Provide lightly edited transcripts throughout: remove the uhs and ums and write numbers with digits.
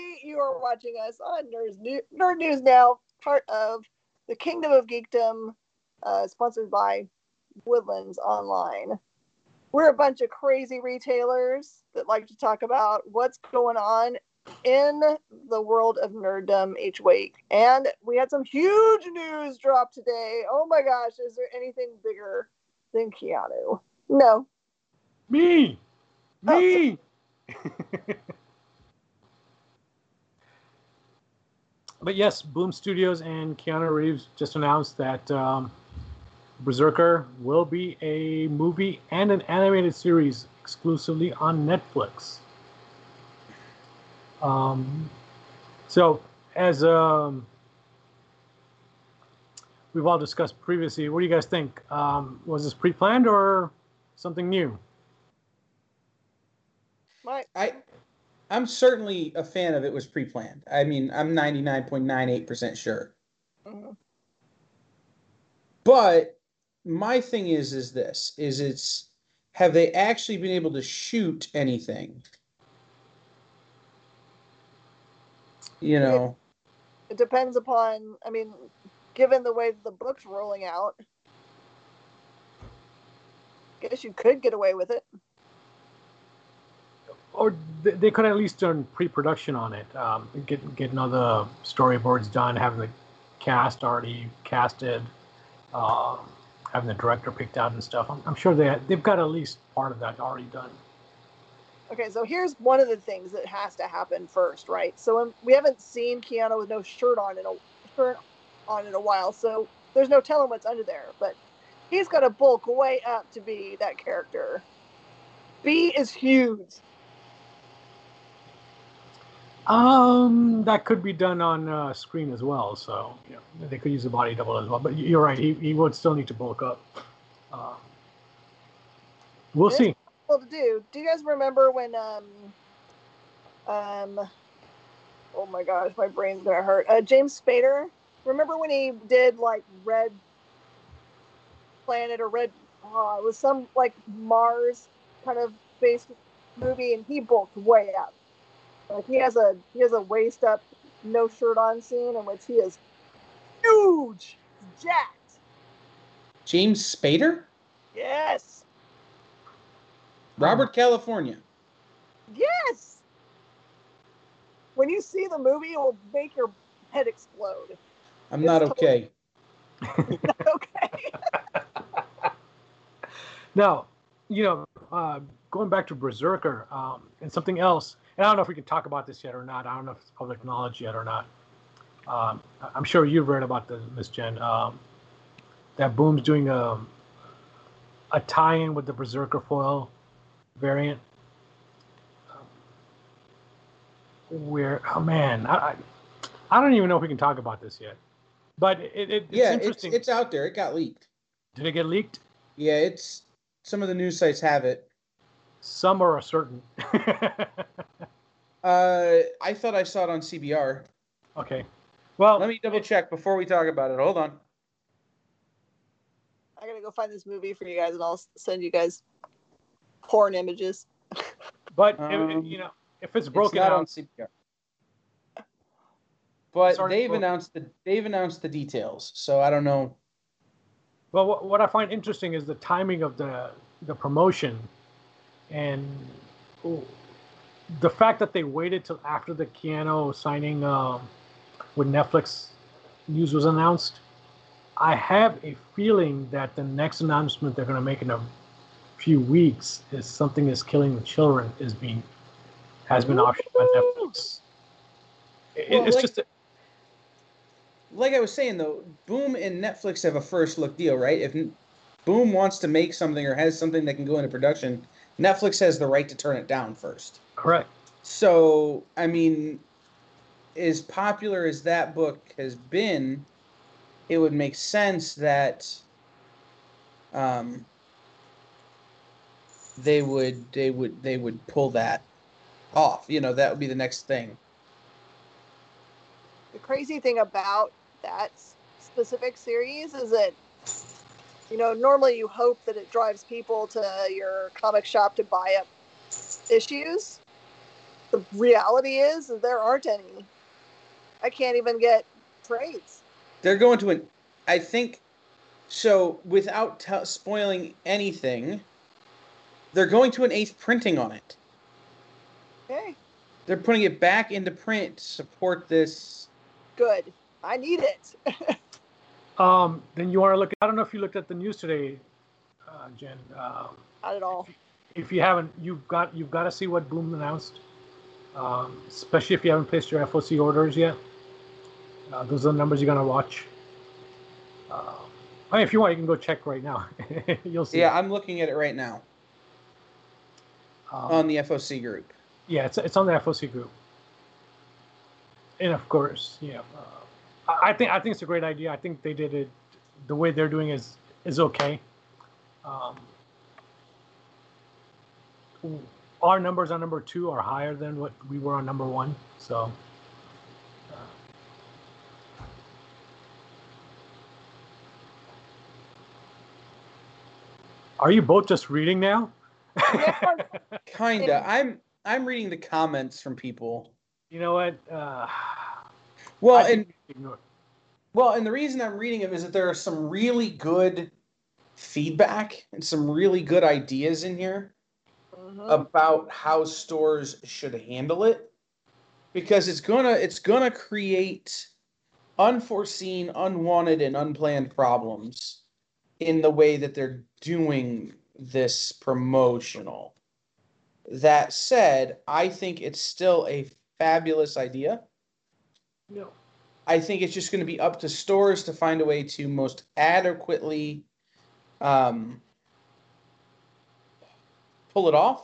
everybody. You are watching us on Nerd News Now, part of the Kingdom of Geekdom, sponsored by Woodlands Online. We're a bunch of crazy retailers that like to talk about what's going on in the world of nerddom each week. And we had some huge news drop today. Oh my gosh, is there anything bigger than Keanu? No. Me! But yes, Boom Studios and Keanu Reeves just announced that Berserker will be a movie and an animated series exclusively on Netflix. So, as we've all discussed previously, what do you guys think? Was this pre-planned or something new? I'm certainly a fan of it was pre-planned. I mean, I'm 99.98% sure. Mm-hmm. But my thing is this, is it's, have they actually been able to shoot anything? You know. It depends upon, I mean, given the way the book's rolling out, I guess you could get away with it. Or they could at least done pre-production on it, getting all the storyboards done, having the cast already casted, having the director picked out and stuff. I'm sure they've got at least part of that already done. Okay, so here's one of the things that has to happen first, right? So we haven't seen Keanu with no shirt on in a while, so there's no telling what's under there. But he's got to bulk way up to be that character. B is huge. That could be done on screen as well, so you know, they could use a body double as well. But you're right; he would still need to bulk up. We'll see. To do. Do you guys remember when? Oh my gosh, my brain's gonna hurt. James Spader. Remember when he did like Red Planet or Red? It was some like Mars kind of based movie, and he bulked way up. Like he has a waist up, no shirt on scene in which he is huge, jacked. James Spader? Yes. Robert California. Yes. When you see the movie, it will make your head explode. I'm not okay. Not okay. Now, you know, going back to Berserker and something else. I don't know if we can talk about this yet or not. I don't know if it's public knowledge yet or not. I'm sure you've read about this, Ms. Jen. That Boom's doing a tie-in with the Berserker foil variant. I don't even know if we can talk about this yet. But it's interesting. It's out there. It got leaked. Did it get leaked? Yeah, it's some of the news sites have it. Some are certain. I thought I saw it on CBR. Okay. Well, let me double check before we talk about it. Hold on. I gotta go find this movie for you guys, and I'll send you guys porn images. But you know, if it's broken out on CBR. But they've announced the details, so I don't know. Well, what I find interesting is the timing of the promotion. And the fact that they waited till after the Keanu signing with Netflix news was announced, I have a feeling that the next announcement they're going to make in a few weeks is Something is Killing the Children has been optioned by Netflix. Like I was saying, though, Boom and Netflix have a first look deal, right? If Boom wants to make something or has something that can go into production, Netflix has the right to turn it down first. Correct. So, I mean, as popular as that book has been, it would make sense that they would pull that off. You know, that would be the next thing. The crazy thing about that specific series is that, you know, normally you hope that it drives people to your comic shop to buy up issues. the reality is there aren't any. I can't even get praise. They're going to an... I think... So, without spoiling anything, they're going to an 8th printing on it. Okay. They're putting it back into print to support this. Good. I need it. Then you want to look... I don't know if you looked at the news today, Jen. Not at all. If you haven't, you've got to see what Boom announced, especially if you haven't placed your FOC orders yet. Those are the numbers you're going to watch. I mean, if you want, you can go check right now. You'll see. Yeah, I'm looking at it right now on the FOC group. Yeah, it's on the FOC group. And of course, yeah, I think it's a great idea. I think they did it the way they're doing is okay. Our numbers on number 2 are higher than what we were on number 1. So, are you both just reading now? Yeah. Kinda. I'm reading the comments from people. You know what? And the reason I'm reading them is that there are some really good feedback and some really good ideas in here. Mm-hmm. About how stores should handle it, because it's gonna create unforeseen, unwanted, and unplanned problems in the way that they're doing this promotional. That said, I think it's still a fabulous idea. No. I think it's just going to be up to stores to find a way to most adequately pull it off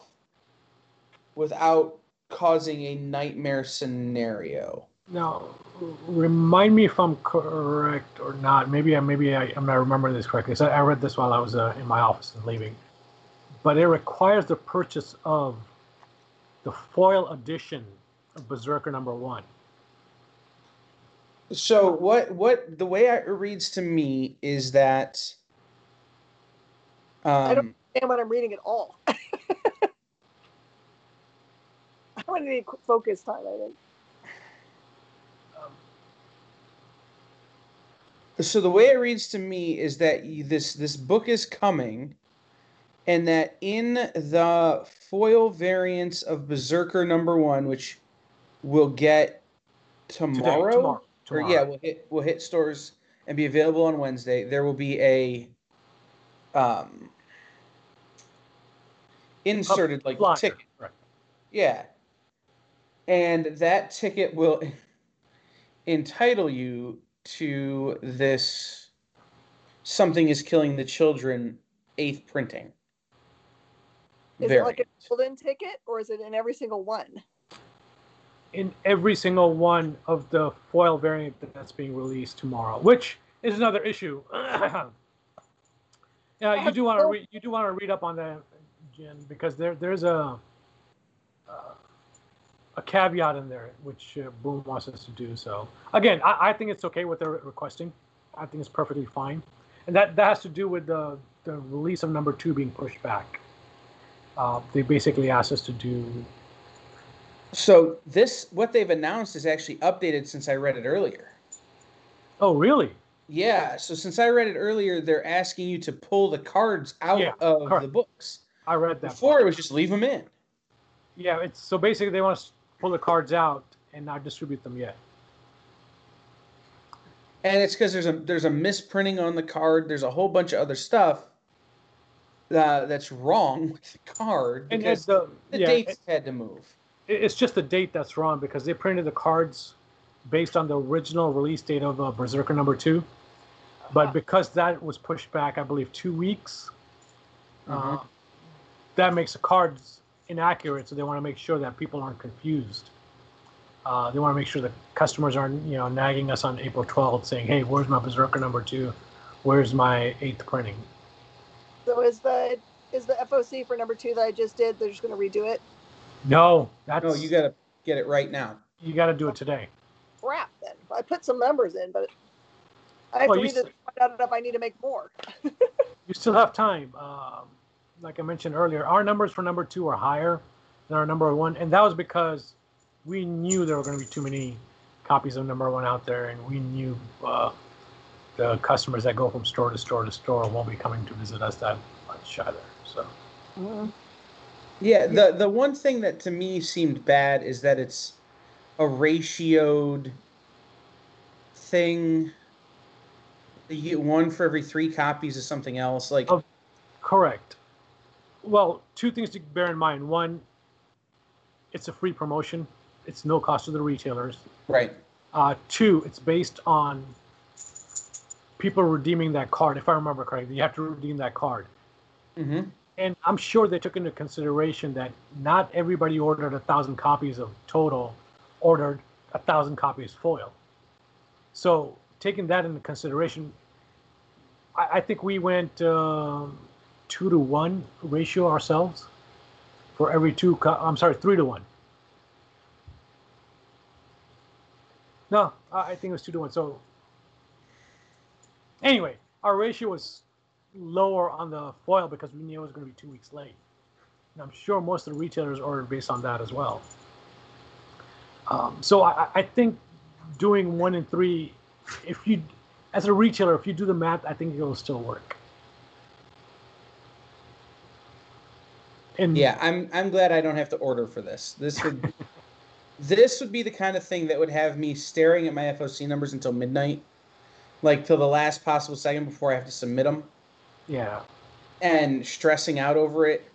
without causing a nightmare scenario. Now, remind me if I'm correct or not. Maybe I'm not remembering this correctly. So I read this while I was in my office and leaving. But it requires the purchase of the foil edition of Berserker #1. So what the way it reads to me is that... I don't understand what I'm reading at all. I'm going to need focus time, I think. So the way it reads to me is that this book is coming, and that in the foil variants of Berserker #1, which we'll get tomorrow, Or yeah, we'll hit stores and be available on Wednesday. There will be a inserted like flyer. Ticket, right. Yeah, and that ticket will entitle you to this Something is Killing the Children 8th printing. Is it like a golden ticket, or is it in every single one? In every single one of the foil variant that's being released tomorrow, which is another issue. Yeah, you do want to read up on that, Jen, because there's a caveat in there, which Boom wants us to do. So again, I think it's okay what they're requesting. I think it's perfectly fine, and that has to do with the release of #2 being pushed back. They basically asked us to do. So this, what they've announced, is actually updated since I read it earlier. Oh, really? Yeah. So since I read it earlier, they're asking you to pull the cards out of the books. I read that. Before it was just leave them in. Yeah. It's so basically they want to pull the cards out and not distribute them yet. And it's because there's a misprinting on the card. There's a whole bunch of other stuff that's wrong with the card, and because the dates had to move. It's just the date that's wrong, because they printed the cards based on the original release date of Berserker #2, but because that was pushed back, I believe, 2 weeks, that makes the cards inaccurate. So they want to make sure that people aren't confused. They want to make sure that customers aren't, nagging us on April 12th saying, "Hey, where's my Berserker #2? Where's my 8th printing?" So is the FOC for #2 that I just did? They're just going to redo it? No, no. You got to get it right now. You got to do it today. Crap! Then I put some numbers in, but I have to find out if I need to make more. You still have time. Like I mentioned earlier, our numbers for #2 are higher than our number one, and that was because we knew there were going to be too many copies of number one out there, and we knew the customers that go from store to store to store won't be coming to visit us that much either. So, yeah, the one thing that to me seemed bad is that it's a ratioed thing. You get one for every three copies of something else, like correct. Well, two things to bear in mind. One, it's a free promotion. It's no cost to the retailers. Right. Two, it's based on people redeeming that card. If I remember correctly, you have to redeem that card. Mm-hmm. And I'm sure they took into consideration that not everybody ordered 1,000 copies of total, ordered 1,000 copies foil. So taking that into consideration, I think we went 2-to-1 ratio ourselves for every two. I'm sorry, 3-to-1. No, I think it was 2-to-1. So anyway, our ratio was lower on the foil because we knew it was going to be 2 weeks late. And I'm sure most of the retailers ordered based on that as well. So I think doing 1 and 3, if you, as a retailer, if you do the math, I think it'll still work. And yeah, I'm glad I don't have to order for this. This would this would be the kind of thing that would have me staring at my FOC numbers until midnight, like till the last possible second before I have to submit them. Yeah. And stressing out over it.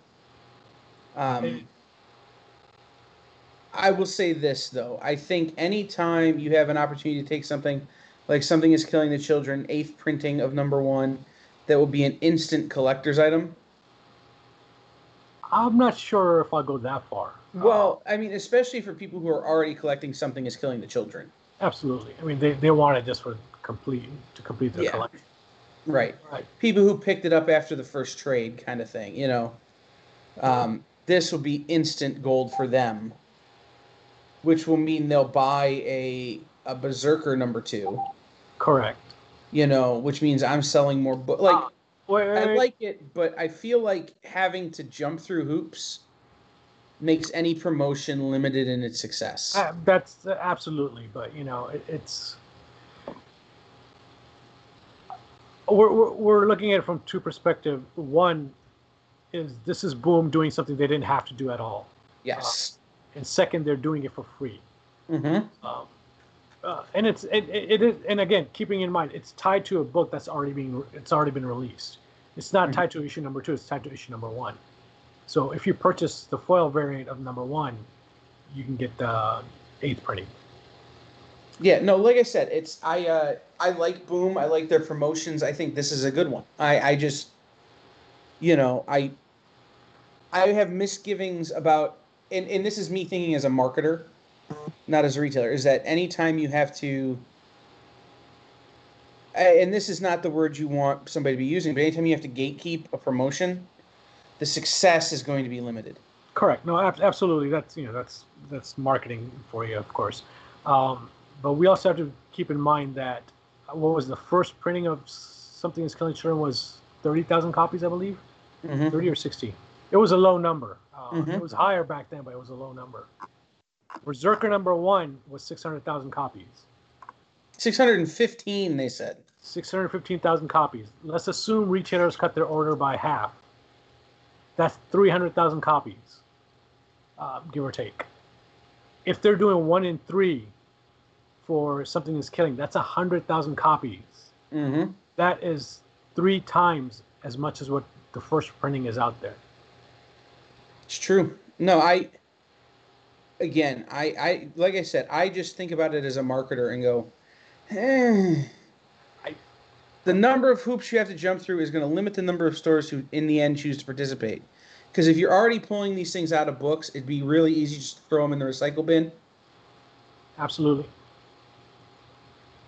I will say this, though. I think any time you have an opportunity to take something like Something is Killing the Children, 8th printing of number one, that will be an instant collector's item. I'm not sure if I'll go that far. Well, I mean, especially for people who are already collecting Something is Killing the Children. Absolutely. I mean, they want it just for complete their collection. Right. People who picked it up after the first trade kind of thing, you know. This will be instant gold for them, which will mean they'll buy a Berserker number 2. Correct. You know, which means I'm selling more books. Like, I like it, but I feel like having to jump through hoops makes any promotion limited in its success. That's absolutely, but, you know, it's... We're looking at it from two perspectives. One is this is Boom doing something they didn't have to do at all. Yes. And second, they're doing it for free. Mm-hmm. And it is, and again, keeping in mind, it's tied to a book that's already been released. It's not tied to issue number 2. It's tied to issue number 1. So if you purchase the foil variant of number 1, you can get the 8th printing. Yeah, no, like I said, it's I like Boom. I like their promotions. I think this is a good one. I just, you know, I have misgivings about, and this is me thinking as a marketer, not as a retailer, is that anytime you have to, and this is not the word you want somebody to be using, but anytime you have to gatekeep a promotion, the success is going to be limited. Correct. No, absolutely. That's, you know, that's marketing for you, of course. But we also have to keep in mind that what was the first printing of Something is Killing Children was 30,000 copies, I believe. 30 or 60. It was a low number. It was higher back then, but it was a low number. Berserker number 1 was 600,000 copies. 615, they said. 615,000 copies. Let's assume retailers cut their order by half. That's 300,000 copies, give or take. If they're doing 1 in 3... for Something is Killing, that's 100,000 copies. That is 3 times as much as what the first printing is out there. It's true. No, I like I said, I just think about it as a marketer and go, the number of hoops you have to jump through is going to limit the number of stores who, in the end, choose to participate. Because if you're already pulling these things out of books, it'd be really easy just to throw them in the recycle bin. Absolutely.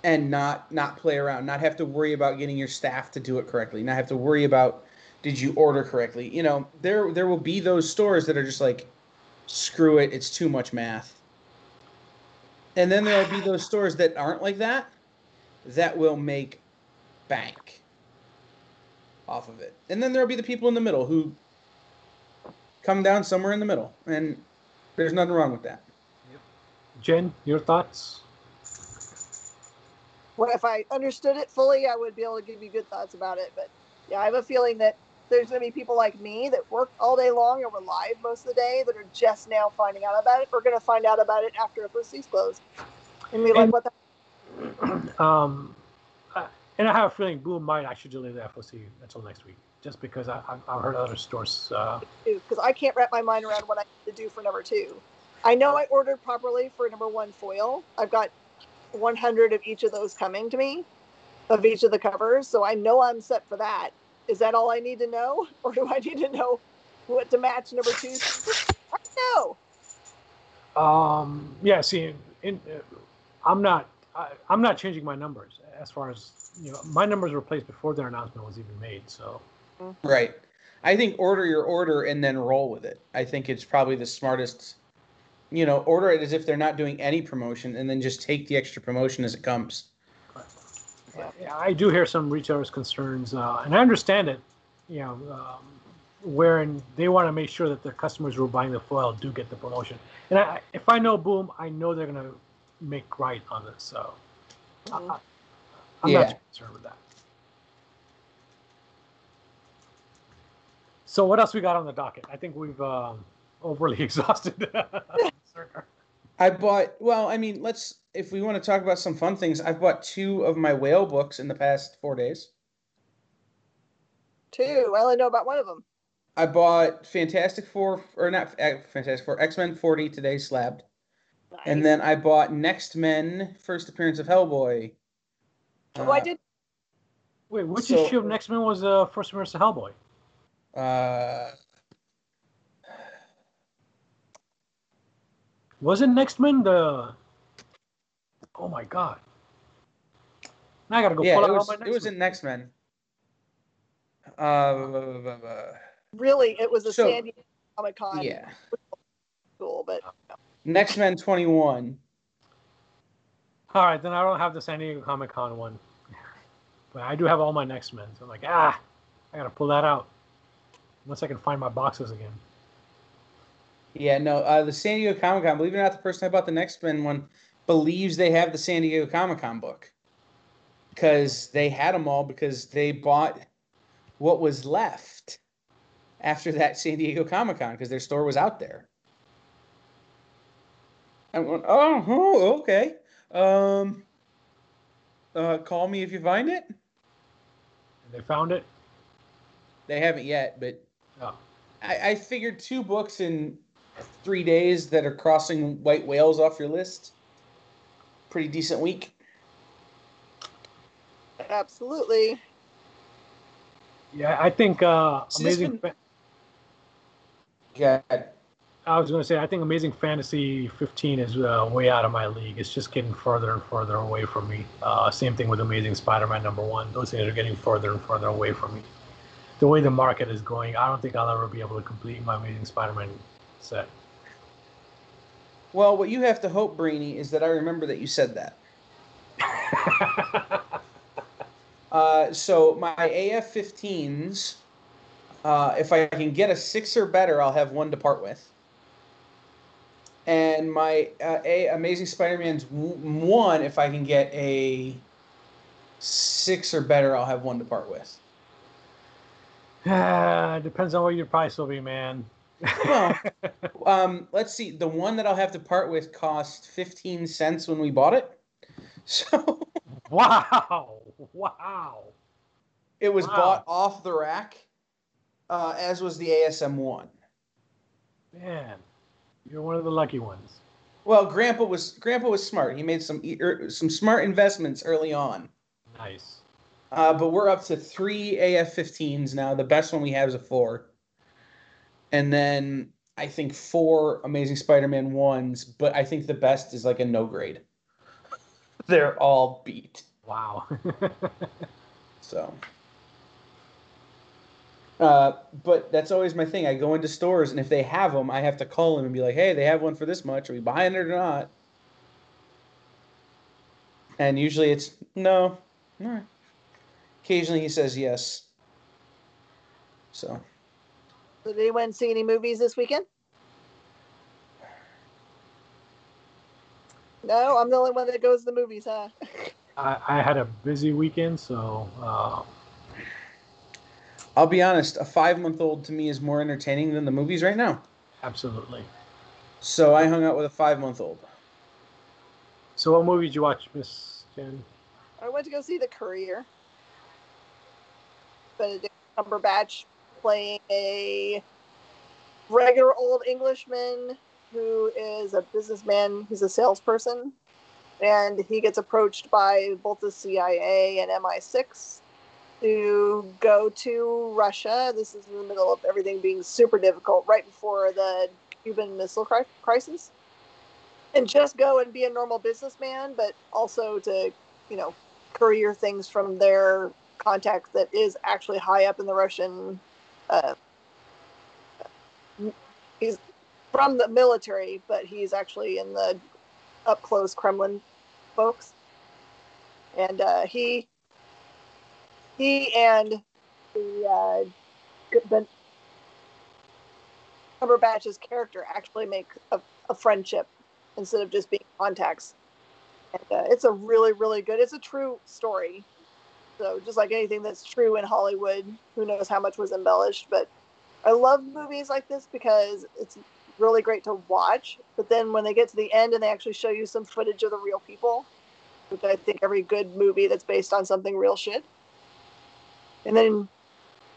And not play around, not have to worry about getting your staff to do it correctly, not have to worry about did you order correctly. You know, there will be those stores that are just like, screw it, it's too much math. And then there will be those stores that aren't like that will make bank off of it. And then there will be the people in the middle who come down somewhere in the middle. And There's nothing wrong with that. Yep. Jen, your thoughts? Well, if I understood it fully, I would be able to give you good thoughts about it. But yeah, I have a feeling that there's going to be people like me that worked all day long and were live most of the day that are just now finding out about it. We're going to find out about it after FOC's closed. And be like, what the? And I have a feeling Boom might actually delay the FOC until next week, just because I've heard other stores. Because I can't wrap my mind around what I need to do for number two. I know I ordered properly for number one foil. I've got 100 of each of those coming to me, of each of the covers, so I know I'm set for that. Is that all I need to know? Or do I need to know what to match number two? I don't know. Yeah, see, I'm not changing my numbers as far as, you know, my numbers were placed before their announcement was even made, so. Right. I think order your order and then roll with it. I think it's probably the smartest, you know, order it as if they're not doing any promotion and then just take the extra promotion as it comes. Yeah, I do hear some retailers' concerns, and I understand it, you know, wherein they want to make sure that their customers who are buying the foil do get the promotion. And if I know Boom, I know they're going to make right on this, so I'm not too concerned with that. So what else we got on the docket? I think we've overly exhausted. If we want to talk about some fun things, I've bought 2 of my whale books in the past 4 days. 2? I only know about 1 of them. I bought X-Men 40 today, slabbed. Nice. And then I bought Next Men, first appearance of Hellboy. Wait, which issue of Next Men was the first appearance of Hellboy? Wasn't Next Men the... Oh my god! Now I gotta go pull out my Next Men. It was in Next Men. Really, it was San Diego Comic-Con. Yeah. Cool, but no. Next Men 21. All right, then I don't have the San Diego Comic-Con one, but I do have all my Next Men. So I'm like, I gotta pull that out once I can find my boxes again. Yeah, no, the San Diego Comic-Con. Believe it or not, the person I bought the Next Men one believes they have the San Diego Comic-Con book because they had them all because they bought what was left after that San Diego Comic-Con because their store was out there. I'm going, oh, okay. Call me if you find it. They found it? They haven't yet, but I figured 2 books in 3 days that are crossing white whales off your list. Pretty decent week. Absolutely. Yeah, I think Amazing Fantasy 15 is way out of my league. It's just getting further and further away from me. Same thing with Amazing Spider-Man number 1. Those things are getting further and further away from me. The way the market is going, I don't think I'll ever be able to complete my Amazing Spider-Man set. Well, what you have to hope, Brainy, is that I remember that you said that. So my AF-15s, if I can get a 6 or better, I'll have 1 to part with. And my Amazing Spider-Man's 1, if I can get a 6 or better, I'll have 1 to part with. Depends on what your price will be, man. Well, let's see. The one that I'll have to part with cost 15 cents when we bought it. So Wow. It was bought off the rack, as was the ASM1. Man, you're one of the lucky ones. Well, Grandpa was smart. He made some smart investments early on. Nice. But we're up to 3 AF-15s now. The best one we have is a 4. And then I think 4 Amazing Spider-Man 1s, but I think the best is like a no grade. They're all beat. Wow. So. But that's always my thing. I go into stores, and if they have them, I have to call them and be like, hey, they have one for this much. Are we buying it or not? And usually it's no. All right. Occasionally he says yes. So. Did anyone see any movies this weekend? No, I'm the only one that goes to the movies, huh? I had a busy weekend, so... I'll be honest, a 5-month-old to me is more entertaining than the movies right now. Absolutely. So I hung out with a 5-month-old. So what movie did you watch, Miss Jen? I went to go see The Courier. Benedict Cumberbatch playing a regular old Englishman who is a businessman. He's a salesperson. And he gets approached by both the CIA and MI6. To go to Russia. This is in the middle of everything being super difficult right before the Cuban Missile Crisis. And just go and be a normal businessman, but also to, you know, courier things from their contact that is actually high up in the Russian... he's from the military, but he's actually in the up-close Kremlin folks. And He and the Cumberbatch's character actually make a friendship instead of just being contacts. And, it's a really, really good, it's a true story. So just like anything that's true in Hollywood, who knows how much was embellished. But I love movies like this because it's really great to watch. But then when they get to the end and they actually show you some footage of the real people, which I think every good movie that's based on something real should. And then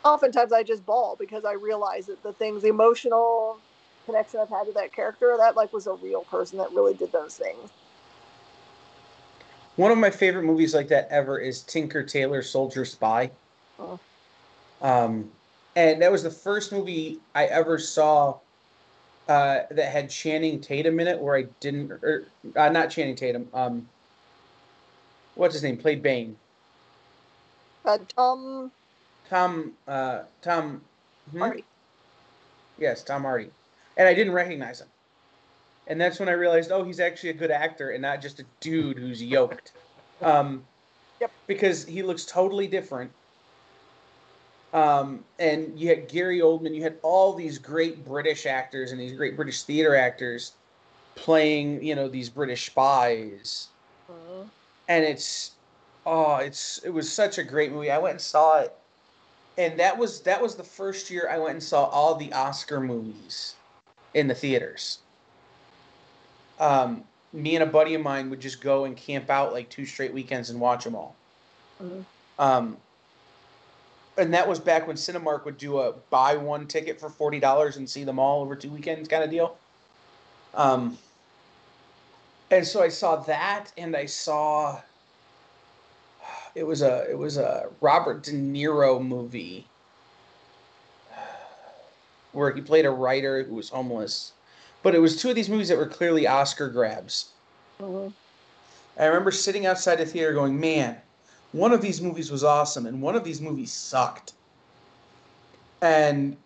oftentimes I just bawl because I realize that the things, the emotional connection I've had to that character, that like was a real person that really did those things. One of my favorite movies like that ever is Tinker Tailor Soldier Spy. Oh. And that was the first movie I ever saw that had Channing Tatum in it where I didn't, or not Channing Tatum, what's his name, played Bane. Tom Hardy. Yes, Tom Hardy. And I didn't recognize him. And that's when I realized, oh, he's actually a good actor and not just a dude who's yoked. Yep. Because he looks totally different. And you had Gary Oldman. You had all these great British actors and these great British theater actors playing, you know, these British spies. Mm-hmm. And it's... Oh, it was such a great movie. I went and saw it, and that was the first year I went and saw all the Oscar movies in the theaters. Me and a buddy of mine would just go and camp out like 2 straight weekends and watch them all. Mm-hmm. And that was back when Cinemark would do a buy one ticket for $40 and see them all over 2 weekends kind of deal. And so I saw that, and I saw. It was a Robert De Niro movie where he played a writer who was homeless. But it was 2 of these movies that were clearly Oscar grabs. Mm-hmm. I remember sitting outside the theater going, man, one of these movies was awesome and one of these movies sucked. And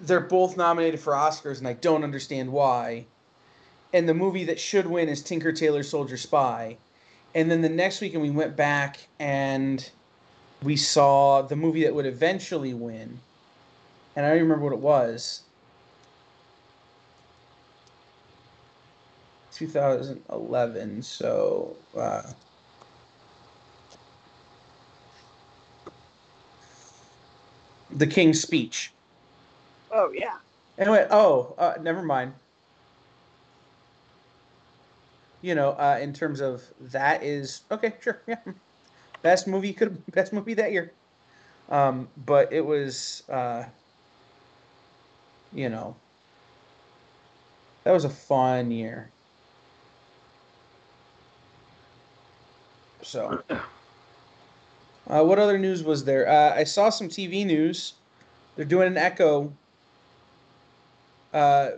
they're both nominated for Oscars and I don't understand why. And the movie that should win is Tinker Tailor Soldier Spy. And then the next weekend we went back and we saw the movie that would eventually win. And I don't even remember what it was. 2011, so... The King's Speech. Oh, yeah. Anyway, never mind. You know, in terms of that is okay, sure, yeah. Best movie that year, but it was, you know, that was a fun year. So, what other news was there? I saw some TV news. They're doing an Echo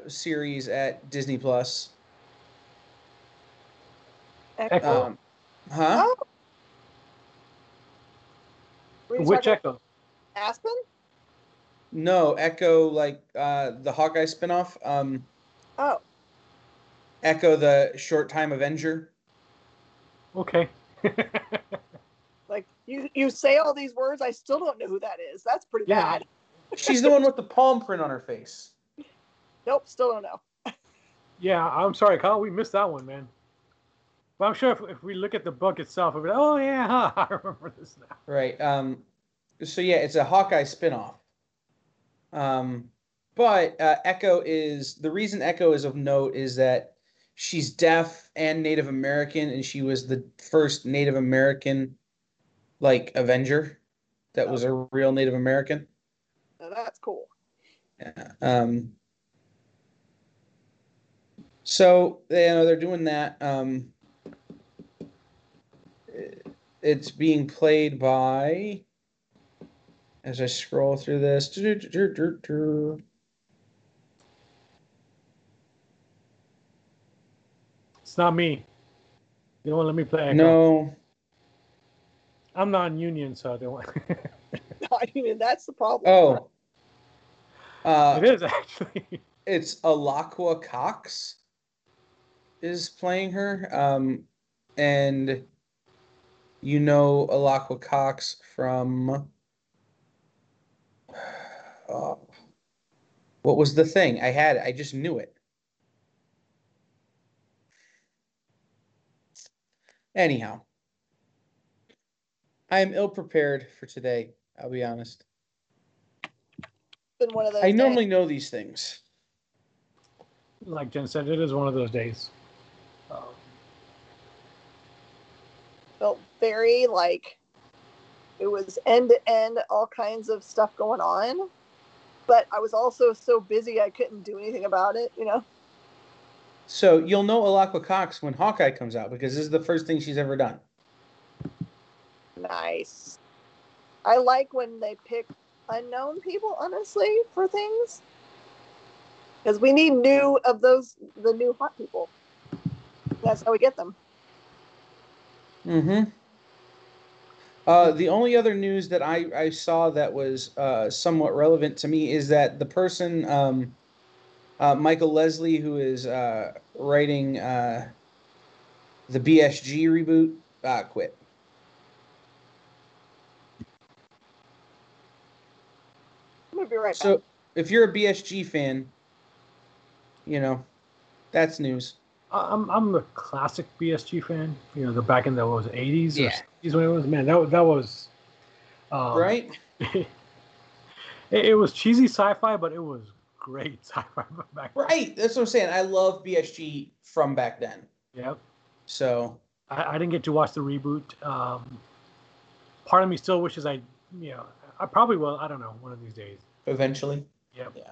series at Disney Plus. Echo? Huh? Oh. Which Echo? Aspen? No, Echo, like the Hawkeye spinoff. Oh. Echo, the short-time Avenger. Okay. Like, you say all these words, I still don't know who that is. That's pretty bad. She's the one with the palm print on her face. Nope, still don't know. Yeah, I'm sorry, Kyle. We missed that one, man. Well, I'm sure if we look at the book itself, we'll be like, oh, yeah, huh, I remember this now. Right. So, yeah, it's a Hawkeye spinoff. But Echo is... The reason Echo is of note is that she's deaf and Native American, and she was the first Native American, like, Avenger that was a real Native American. Now that's cool. Yeah. So, you know, they're doing that. It's being played by... As I scroll through this... It's not me. They won't let me play Echo. No. I'm non-union, so I don't want... I mean, that's the problem. Oh. It is, actually. It's Alakwa Cox is playing her. And you know Alakwa Cox from... what was the thing? I had it. I just knew it. Anyhow, I am ill-prepared for today. I'll be honest. Been one of those days. Normally know these things. Like Jen said, it is one of those days. Felt very like... It was end-to-end, all kinds of stuff going on. But I was also so busy I couldn't do anything about it, you know? So you'll know Alakwa Cox when Hawkeye comes out, because this is the first thing she's ever done. Nice. I like when they pick unknown people, honestly, for things. Because we need new of those, the new hot people. That's how we get them. Mm-hmm. The only other news that I saw that was somewhat relevant to me is that the person, Michael Leslie, who is writing the BSG reboot, quit. I'm going to be right back. So if you're a BSG fan, you know, that's news. I'm a classic BSG fan. You know, the back in the what was it, 80s, yeah. Or 70s when it was, man. That was right. It was cheesy sci-fi, but it was great sci-fi back then. Right, that's what I'm saying. I love BSG from back then. Yep. So I didn't get to watch the reboot. Part of me still wishes I probably will. I don't know, one of these days. Eventually. Yep. Yeah.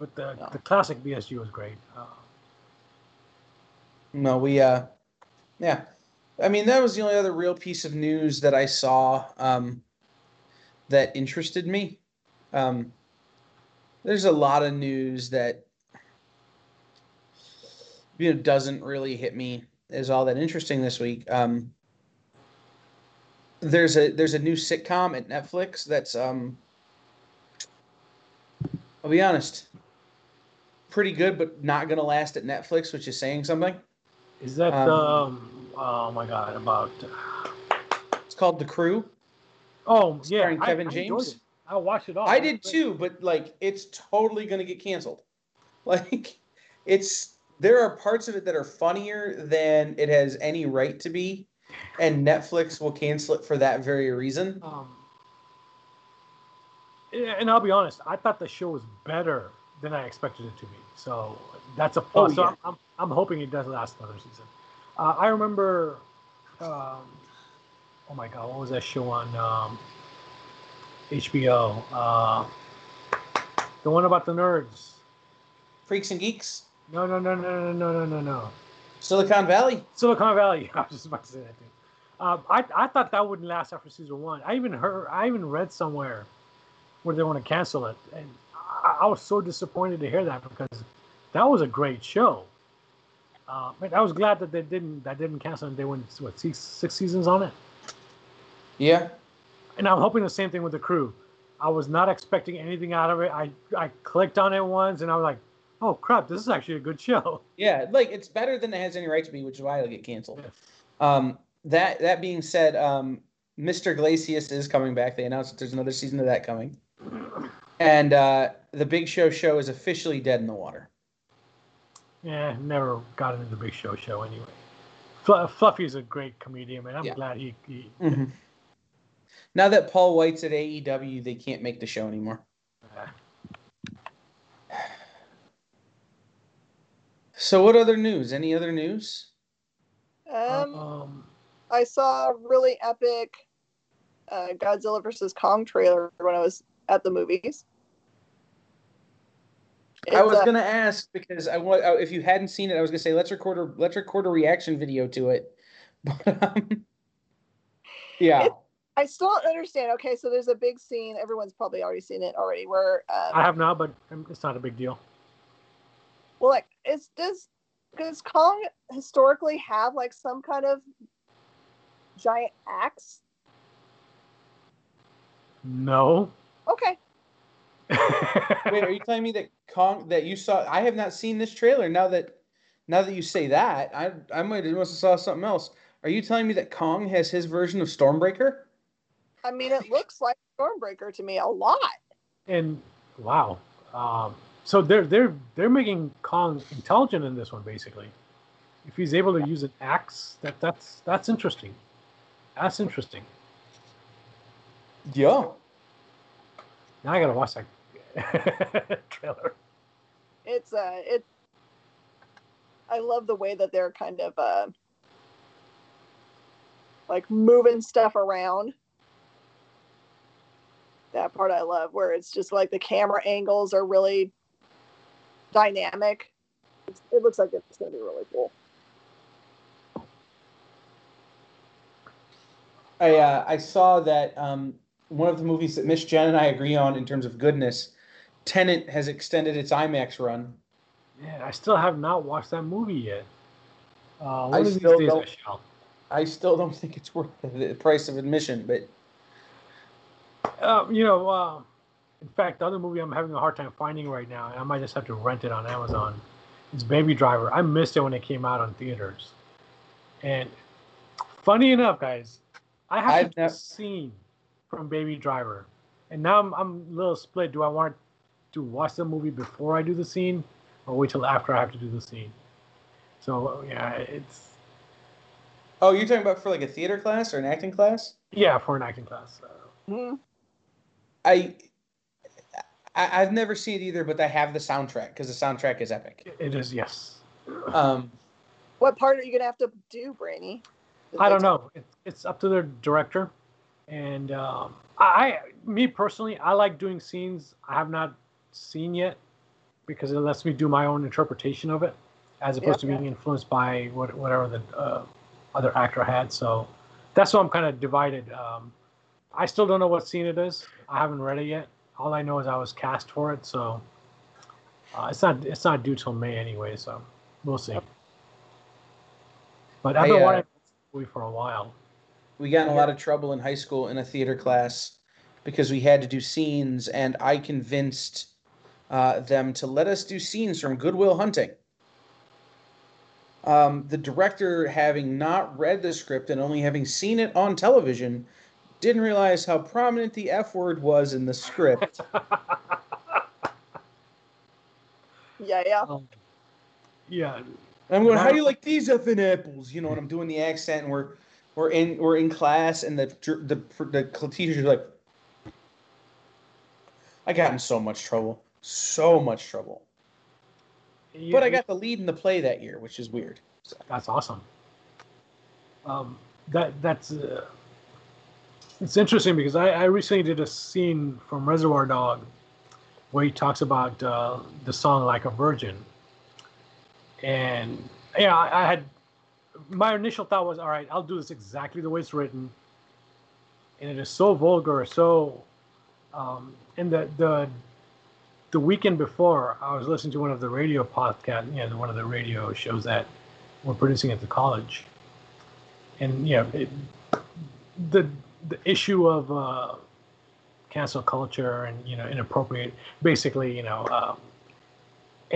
But the classic BSG was great. No, we, yeah. I mean, that was the only other real piece of news that I saw that interested me. There's a lot of news that, you know, doesn't really hit me as all that interesting this week. There's a new sitcom at Netflix that's, I'll be honest, pretty good, but not going to last at Netflix, which is saying something. Is that oh my god, about it's called The Crew. Oh yeah, starring Kevin James. I watched it all. I did too, but like it's totally gonna get canceled. Like there are parts of it that are funnier than it has any right to be, and Netflix will cancel it for that very reason. And I'll be honest, I thought the show was better than I expected it to be. So that's a plus. Oh, yeah. So I'm hoping it does last another season. I remember, oh my god, what was that show on HBO? The one about the nerds. Freaks and Geeks? No. Silicon Valley? Silicon Valley. I was just about to say that thing. I thought that wouldn't last after season one. I even read somewhere where they want to cancel it, and I was so disappointed to hear that, because that was a great show. And I was glad that they didn't cancel it. They went, what, six seasons on it? Yeah. And I'm hoping the same thing with The Crew. I was not expecting anything out of it. I clicked on it once, and I was like, oh, crap, this is actually a good show. Yeah, like, it's better than it has any right to be, which is why it'll get canceled. Yes. That being said, Mr. Glacius is coming back. They announced that there's another season of that coming. And The Big Show Show is officially dead in the water. Yeah, never got into The Big Show Show anyway. Fluffy's a great comedian, man. I'm glad he mm-hmm. Now that Paul White's at AEW, they can't make the show anymore. So what other news? Any other news? I saw a really epic Godzilla vs. Kong trailer when I was at the movies. I was going to ask, because if you hadn't seen it, I was going to say let's record a reaction video to it. But, yeah. I still don't understand. Okay, so there's a big scene. Everyone's probably already seen it already. Where I have not, but it's not a big deal. Well, like, does Kong historically have like some kind of giant axe? No. Okay. Wait, are you telling me that Kong that you saw? I have not seen this trailer. Now that you say that, I might have must have saw something else. Are you telling me that Kong has his version of Stormbreaker? I mean, it looks like Stormbreaker to me a lot. And wow, so they're making Kong intelligent in this one, basically. If he's able to use an axe, that's interesting. That's interesting. Yeah. Now I gotta watch that trailer. It's. I love the way that they're kind of like moving stuff around. That part I love, where it's just like the camera angles are really dynamic. It looks like it's gonna be really cool. I saw that. One of the movies that Miss Jen and I agree on in terms of goodness, Tenet has extended its IMAX run. Yeah, I still have not watched that movie yet. One of these days I shall. I still don't think it's worth the price of admission, but... in fact, the other movie I'm having a hard time finding right now, and I might just have to rent it on Amazon, is Baby Driver. I missed it when it came out on theaters. And funny enough, guys, I haven't seen... from Baby Driver, and now I'm a little split. Do I want to watch the movie before I do the scene, or wait till after I have to do the scene? So yeah, it's. Oh, you're talking about for like a theater class or an acting class? Yeah, for an acting class. Mm-hmm. I've never seen it either, but I have the soundtrack because the soundtrack is epic. It is, yes. What part are you gonna have to do, Brainy? I don't know. It's up to the director. And I like doing scenes I have not seen yet because it lets me do my own interpretation of it as opposed to being influenced by whatever the other actor had. So that's why I'm kind of divided. I still don't know what scene it is. I haven't read it yet. All I know is I was cast for it. So it's not due till May anyway. So we'll see. But I've been wanting to do it for a while. We got in a lot of trouble in high school in a theater class because we had to do scenes, and I convinced them to let us do scenes from Good Will Hunting. The director, having not read the script and only having seen it on television, didn't realize how prominent the F word was in the script. Yeah. Yeah. And I'm going, how do you like these effing apples? You know, and I'm doing the accent, and we're in class, and the teachers are like, I got in so much trouble. Yeah, but I got the lead in the play that year, which is weird. So. That's awesome. That's it's interesting because I recently did a scene from Reservoir Dog where he talks about the song "Like a Virgin," and yeah, I had. My initial thought was, all right, I'll do this exactly the way it's written, and it is so vulgar. So, and the weekend before, I was listening to one of the radio podcast, one of the radio shows that we're producing at the college, and the issue of cancel culture and inappropriate, basically, and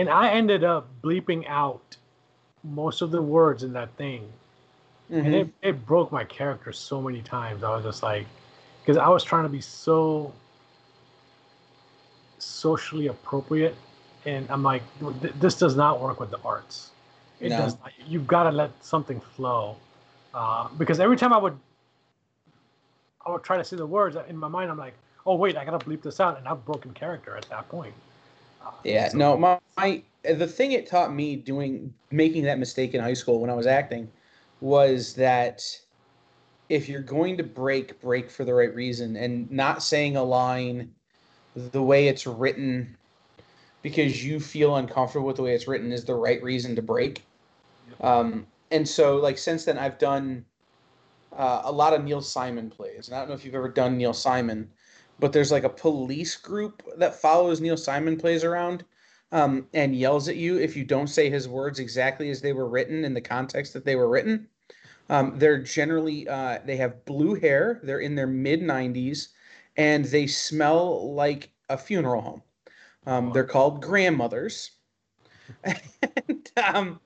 I ended up bleeping out most of the words in that thing, mm-hmm. and it broke my character so many times. I was just like, because I was trying to be so socially appropriate, and I'm like, this does not work with the arts. It does not. You've got to let something flow, because every time I would try to say the words in my mind, I'm like, oh wait, I gotta bleep this out, and I've broken character at that point. The thing it taught me making that mistake in high school when I was acting was that if you're going to break for the right reason, and not saying a line the way it's written because you feel uncomfortable with the way it's written is the right reason to break. And so, like, since then I've done a lot of Neil Simon plays. And I don't know if you've ever done Neil Simon, but there's like a police group that follows Neil Simon plays around and yells at you if you don't say his words exactly as they were written in the context that they were written. They're generally, they have blue hair, they're in their mid-90s, and they smell like a funeral home. They're called grandmothers. And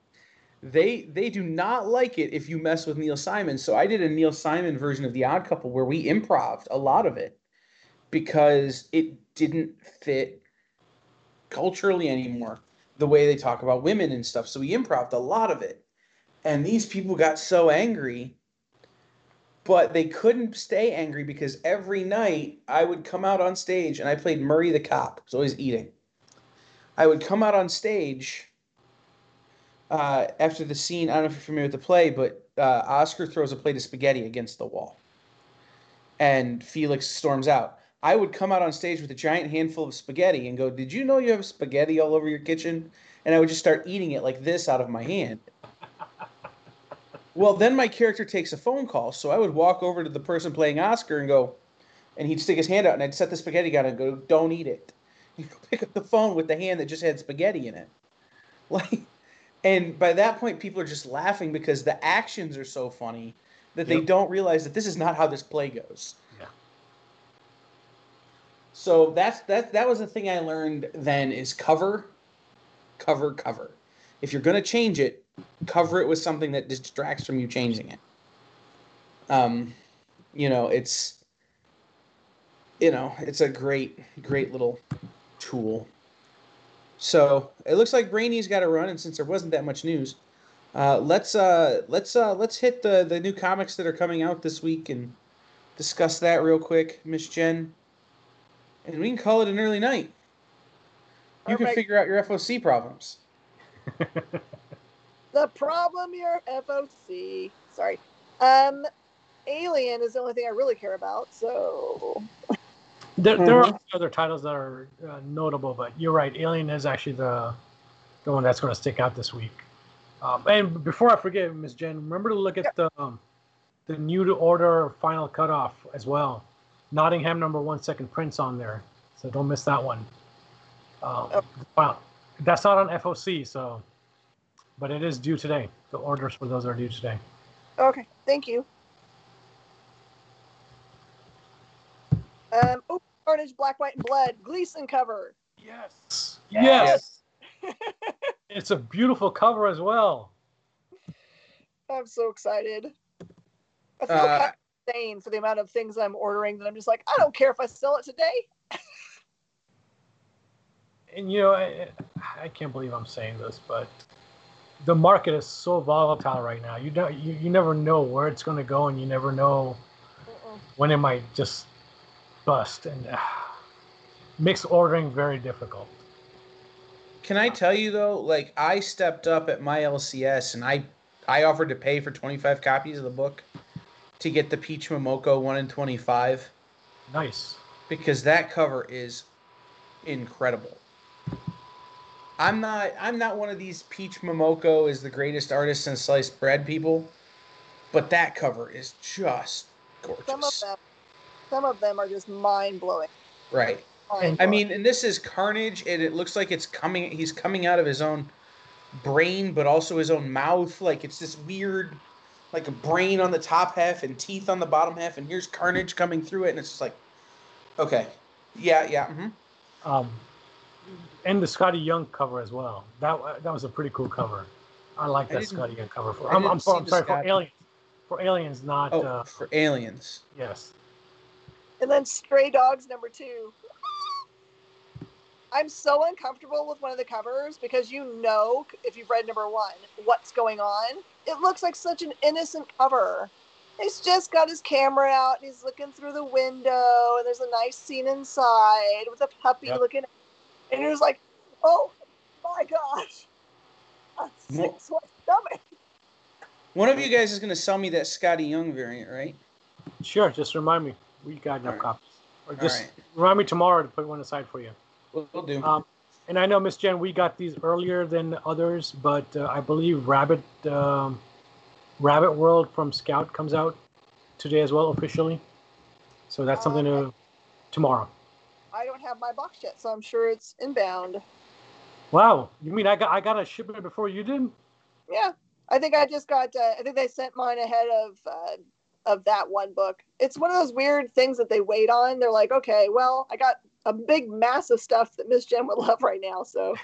they do not like it if you mess with Neil Simon. So I did a Neil Simon version of The Odd Couple where we improv'd a lot of it because it didn't fit culturally anymore, the way they talk about women and stuff. So we improv'd a lot of it. And these people got so angry, but they couldn't stay angry because every night I would come out on stage, and I played Murray the cop. He's always eating. I would come out on stage after the scene. I don't know if you're familiar with the play, but Oscar throws a plate of spaghetti against the wall, and Felix storms out. I would come out on stage with a giant handful of spaghetti and go, "Did you know you have spaghetti all over your kitchen?" And I would just start eating it like this out of my hand. Well, then my character takes a phone call, so I would walk over to the person playing Oscar and go, and he'd stick his hand out, and I'd set the spaghetti down and go, "Don't eat it." He'd pick up the phone with the hand that just had spaghetti in it. Like, and by that point, people are just laughing because the actions are so funny that they don't realize that this is not how this play goes. Yeah. So that was the thing I learned then is cover. If you're going to change it, cover it with something that distracts from you changing it. It's a great little tool. So it looks like Brainy's got to run, and since there wasn't that much news, let's hit the new comics that are coming out this week and discuss that real quick, Miss Jen. And we can call it an early night. You can figure out your FOC problems. The problem, your FOC. Sorry. Alien is the only thing I really care about, so... There are other titles that are notable, but you're right. Alien is actually the one that's going to stick out this week. And before I forget, Ms. Jen, remember to look at the new-to-order final cutoff as well. Nottingham #1 second print's on there, so don't miss that one. Wow. That's not on FOC, so... But it is due today. The orders for those are due today. Okay, thank you. Carnage, Black, White, and Blood, Gleason cover. Yes. It's a beautiful cover as well. I'm so excited. I feel kind of insane for the amount of things I'm ordering that I'm just like, I don't care if I sell it today. And you know, I can't believe I'm saying this, but the market is so volatile right now. You never know where it's going to go, and you never know when it might just bust, and makes ordering very difficult. Can I tell you though, like, I stepped up at my LCS and I offered to pay for 25 copies of the book to get the Peach Momoko 1 in 25. Nice, because that cover is incredible. I'm not one of these Peach Momoko is the greatest artist since sliced bread people, but that cover is just gorgeous. Some of them are just mind blowing. Right. And this is Carnage, and it looks like it's coming. He's coming out of his own brain, but also his own mouth. Like, it's this weird, like, a brain on the top half and teeth on the bottom half, and here's Carnage coming through it, and it's just like, okay, yeah. Mm-hmm. And the Scotty Young cover as well. That was a pretty cool cover. I like that Scotty Young cover. For Aliens. For Aliens, not... Oh, for Aliens. Yes. And then Stray Dogs #2. I'm so uncomfortable with one of the covers because, you know, if you've read number one, what's going on. It looks like such an innocent cover. He's just got his camera out and he's looking through the window and there's a nice scene inside with a puppy looking at and it was like, oh my gosh, that's what's coming. One of you guys is going to sell me that Scotty Young variant, right? Sure, just remind me. We got enough copies. Or just remind me tomorrow to put one aside for you. We'll do. And I know, Miss Jen, we got these earlier than others, but I believe Rabbit World from Scout comes out today as well, officially. So that's something to tomorrow. I don't have my box yet, so I'm sure it's inbound. Wow, you mean I got a shipment before you did? Yeah, I think I just got. I think they sent mine ahead of that one book. It's one of those weird things that they wait on. They're like, okay, well, I got a big mass of stuff that Miss Jen would love right now, so.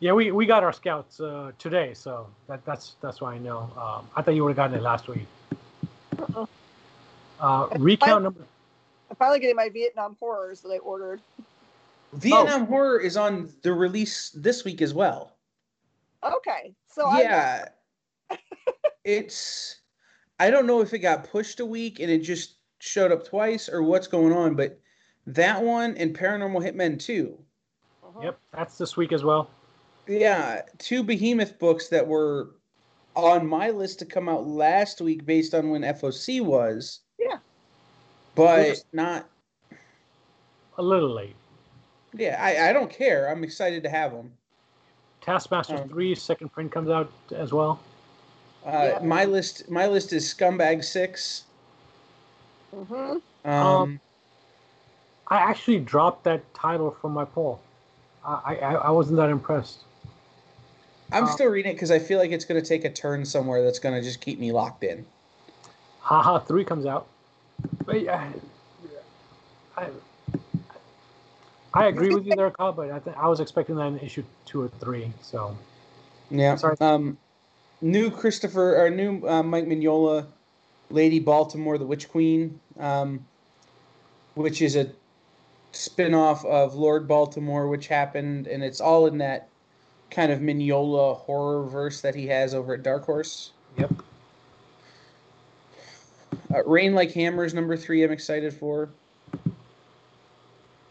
Yeah, we got our Scouts today, so that's why I know. I thought you would have gotten it last week. I'm finally getting my Vietnam horrors that I ordered. Vietnam horror is on the release this week as well. Okay, so yeah, it's. I don't know if it got pushed a week and it just showed up twice or what's going on, but that one and Paranormal Hitmen 2. Yep, that's this week as well. Yeah, two behemoth books that were on my list to come out last week based on when FOC was. Yeah. But not... a little late. Yeah, I don't care. I'm excited to have them. Taskmaster 3, second print comes out as well. Yeah. My list is Scumbag 6. Mm-hmm. I actually dropped that title from my poll. I wasn't that impressed. I'm still reading it because I feel like it's going to take a turn somewhere that's going to just keep me locked in. Haha 3 comes out. But, I agree with you there, Kyle, but I was expecting that in issue 2 or 3. So yeah. Sorry. New Christopher or new Mike Mignola, Lady Baltimore, the Witch Queen, which is a spin-off of Lord Baltimore, which happened, and it's all in that kind of Mignola horror verse that he has over at Dark Horse. Yep. Rain Like Hammers, number 3, I'm excited for.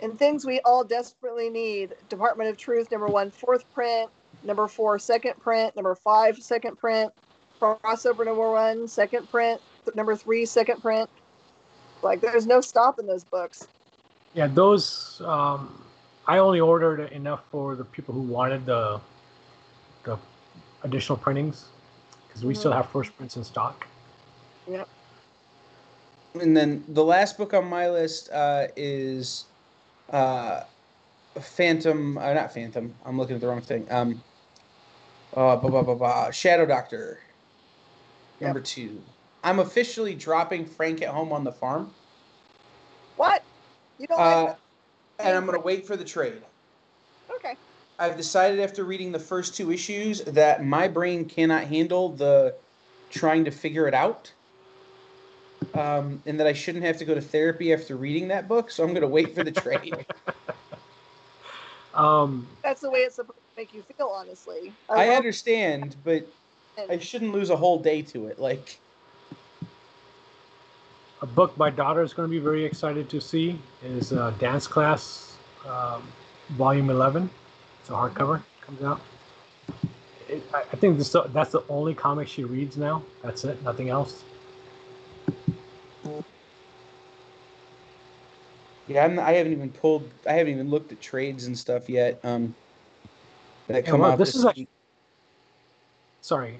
And Things We All Desperately Need, Department of Truth, number 1, 4th print, number 4, 2nd print, number 5, 2nd print, crossover number 1, 2nd print, number 3, 2nd print. Like, there's no stopping those books. Yeah, those, I only ordered enough for the people who wanted the additional printings, because we still have first prints in stock. Yep. And then the last book on my list is not Phantom, I'm looking at the wrong thing, Shadow Doctor, number 2. I'm officially dropping Frank at Home on the Farm. What? You don't like that. And I'm going to wait for the trade. Okay. I've decided after reading the first 2 issues that my brain cannot handle the trying to figure it out, and that I shouldn't have to go to therapy after reading that book, so I'm going to wait for the trade. That's the way it's supposed to make you feel, honestly. I understand, but I shouldn't lose a whole day to it. Like... a book my daughter is going to be very excited to see is Dance Class, Volume 11. It's a hardcover. Comes out. I think that's the only comic she reads now. That's it. Nothing else. Yeah, I haven't even pulled. I haven't even looked at trades and stuff yet. Sorry,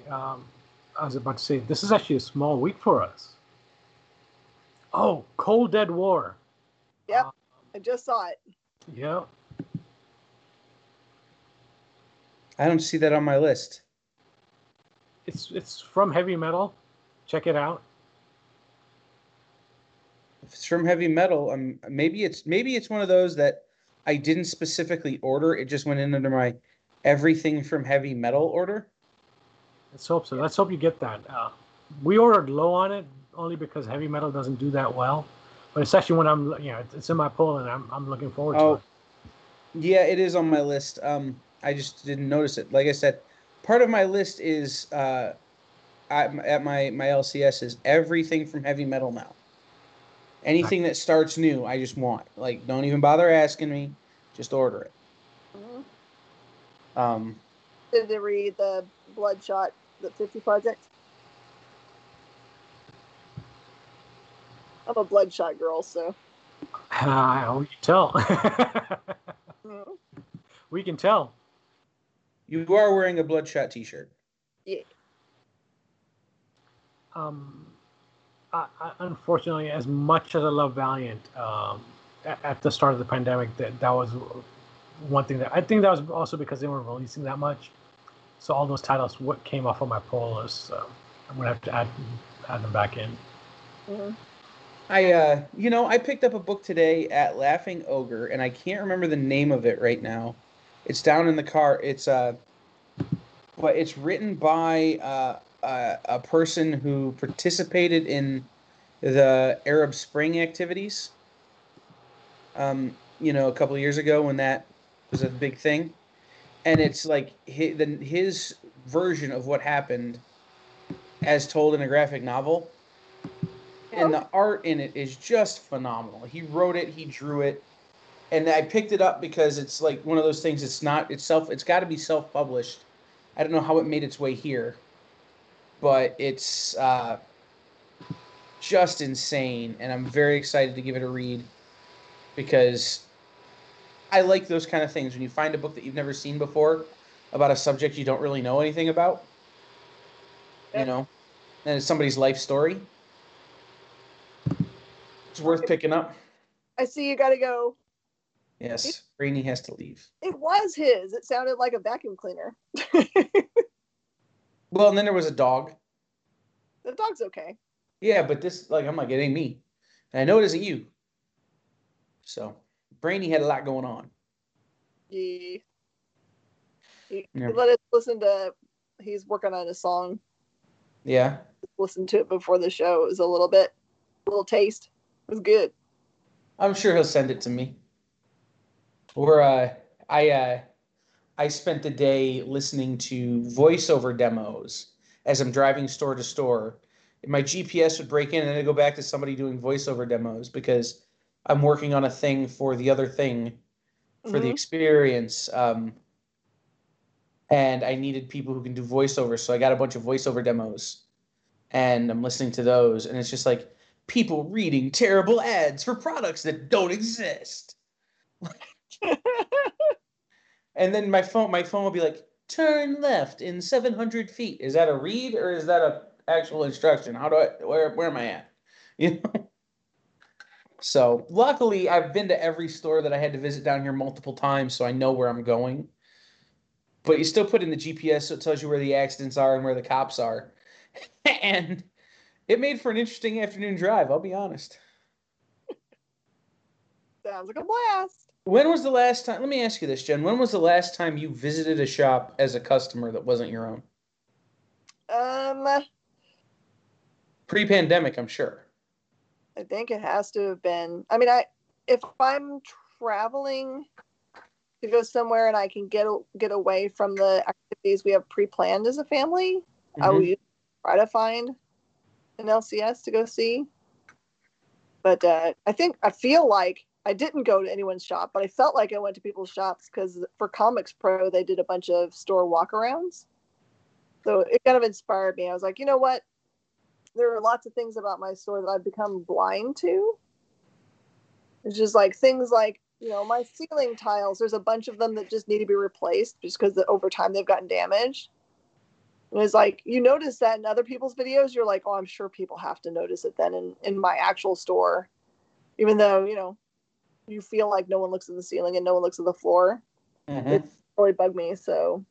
I was about to say this is actually a small week for us. Oh, Cold Dead War. Yep, I just saw it. Yep. I don't see that on my list. It's from Heavy Metal. Check it out. If it's from Heavy Metal, maybe it's one of those that I didn't specifically order. It just went in under my everything from Heavy Metal order. Let's hope so. Let's hope you get that. We ordered low on it. Only because Heavy Metal doesn't do that well. But it's actually one I'm, you know, it's in my pool, and I'm looking forward to it. Yeah, it is on my list. I just didn't notice it. Like I said, part of my list is at my LCS is everything from Heavy Metal now. Anything that starts new, I just want. Like, don't even bother asking me. Just order it. Mm-hmm. Did they read the Bloodshot, the 50 Project? I'm a Bloodshot girl, so. We can tell. Mm-hmm. We can tell. You are wearing a Bloodshot t-shirt. Yeah. I, unfortunately, as much as I love Valiant, at the start of the pandemic, that was one thing that I think that was also because they weren't releasing that much. So all those titles came off of my poll list. So I'm gonna have to add them back in. Mm-hmm. I picked up a book today at Laughing Ogre, and I can't remember the name of it right now. It's down in the car. It's but it's written by a person who participated in the Arab Spring activities. A couple of years ago when that was a big thing, and it's like his version of what happened, as told in a graphic novel. And the art in it is just phenomenal. He wrote it, he drew it, and I picked it up because it's like one of those things. It's not itself. It's got to be self-published. I don't know how it made its way here, but it's just insane, and I'm very excited to give it a read because I like those kind of things. When you find a book that you've never seen before about a subject you don't really know anything about, and it's somebody's life story. It's worth picking up. I see you gotta go. Yes, Rainey has to leave. It was his. It sounded like a vacuum cleaner. Well, and then there was a dog. The dog's okay. Yeah, but this, like, I'm like, it ain't me. And I know it isn't you. So, Rainey had a lot going on. Yeah. He let us listen to, he's working on a song. Yeah. Listen to it before the show. It was a little taste. It was good. I'm sure he'll send it to me. Or I spent the day listening to voiceover demos as I'm driving store to store. My GPS would break in, and then I'd go back to somebody doing voiceover demos because I'm working on a thing for the other thing for the experience. And I needed people who can do voiceover, so I got a bunch of voiceover demos, and I'm listening to those, and it's just like, people reading terrible ads for products that don't exist. And then my phone will be like, turn left in 700 feet. Is that a read or is that a actual instruction? How do where am I at? You know? So luckily I've been to every store that I had to visit down here multiple times, so I know where I'm going. But you still put in the GPS, so it tells you where the accidents are and where the cops are. And it made for an interesting afternoon drive, I'll be honest. Sounds like a blast. When was the last time, let me ask you this, Jen, when was the last time you visited a shop as a customer that wasn't your own? Pre-pandemic, I'm sure. I think it has to have been. I mean, if I'm traveling to go somewhere and I can get away from the activities we have pre-planned as a family, I will usually try to find an LCS to go see, but I feel like I didn't go to anyone's shop, but I felt like I went to people's shops because for Comics Pro they did a bunch of store walkarounds, so it kind of inspired me. I was like, you know what, there are lots of things about my store that I've become blind to. It's just like things like, you know, my ceiling tiles, there's a bunch of them that just need to be replaced just because over time they've gotten damaged. And it's like, you notice that in other people's videos, you're like, oh, I'm sure people have to notice it then in my actual store. Even though, you know, you feel like no one looks at the ceiling and no one looks at the floor. Mm-hmm. It really bugged me. So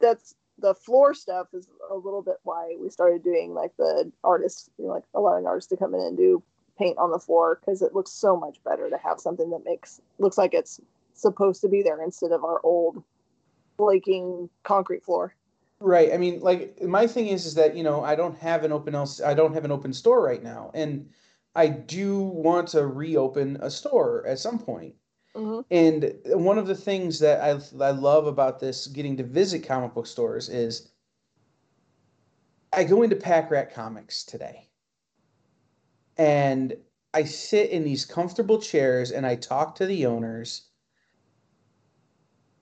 that's the floor stuff is a little bit why we started doing like the artists, you know, like allowing artists to come in and do paint on the floor, because it looks so much better to have something that looks like it's supposed to be there instead of our old flaking concrete floor. Right. I mean, like my thing is that, you know, I don't have an open store right now. And I do want to reopen a store at some point. Mm-hmm. And one of the things that I love about this, getting to visit comic book stores, is I go into Pack Rat Comics today and I sit in these comfortable chairs and I talk to the owners,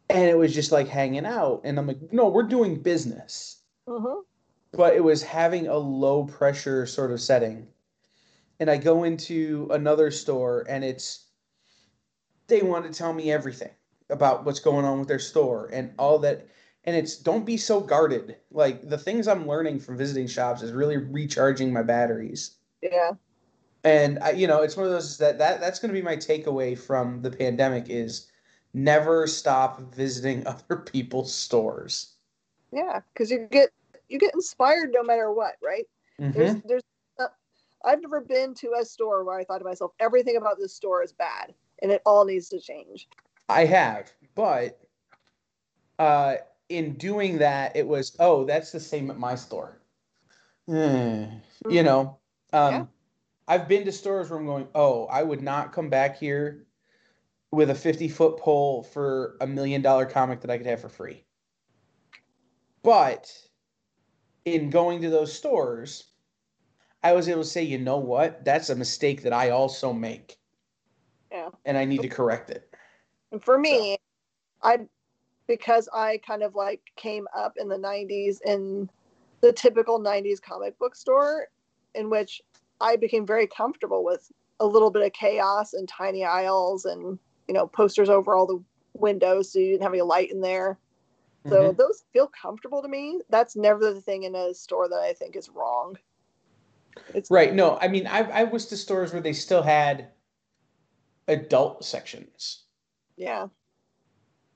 and it was just like hanging out. And I'm like, no, we're doing business. Mm-hmm. But it was having a low pressure sort of setting. And I go into another store and it's, they want to tell me everything about what's going on with their store and all that. And it's, don't be so guarded. Like, the things I'm learning from visiting shops is really recharging my batteries. Yeah. And I, you know, it's one of those that's going to be my takeaway from the pandemic, is never stop visiting other people's stores. Yeah. 'Cause you get inspired no matter what, right? Mm-hmm. I've never been to a store where I thought to myself, everything about this store is bad and it all needs to change. I have, but in doing that, it was, oh, that's the same at my store. Mm-hmm. You know, yeah. I've been to stores where I'm going, oh, I would not come back here with a 50-foot pole for $1 million comic that I could have for free. But in going to those stores, I was able to say, you know what? That's a mistake that I also make. Yeah. And I need to correct it. And for me, because I kind of like came up in the 90s in the typical 90s comic book store, in which I became very comfortable with a little bit of chaos and tiny aisles and, you know, posters over all the windows so you didn't have any light in there. So mm-hmm. those feel comfortable to me. That's never the thing in a store that I think is wrong. It's right. No, I mean, I was to stores where they still had adult sections. Yeah.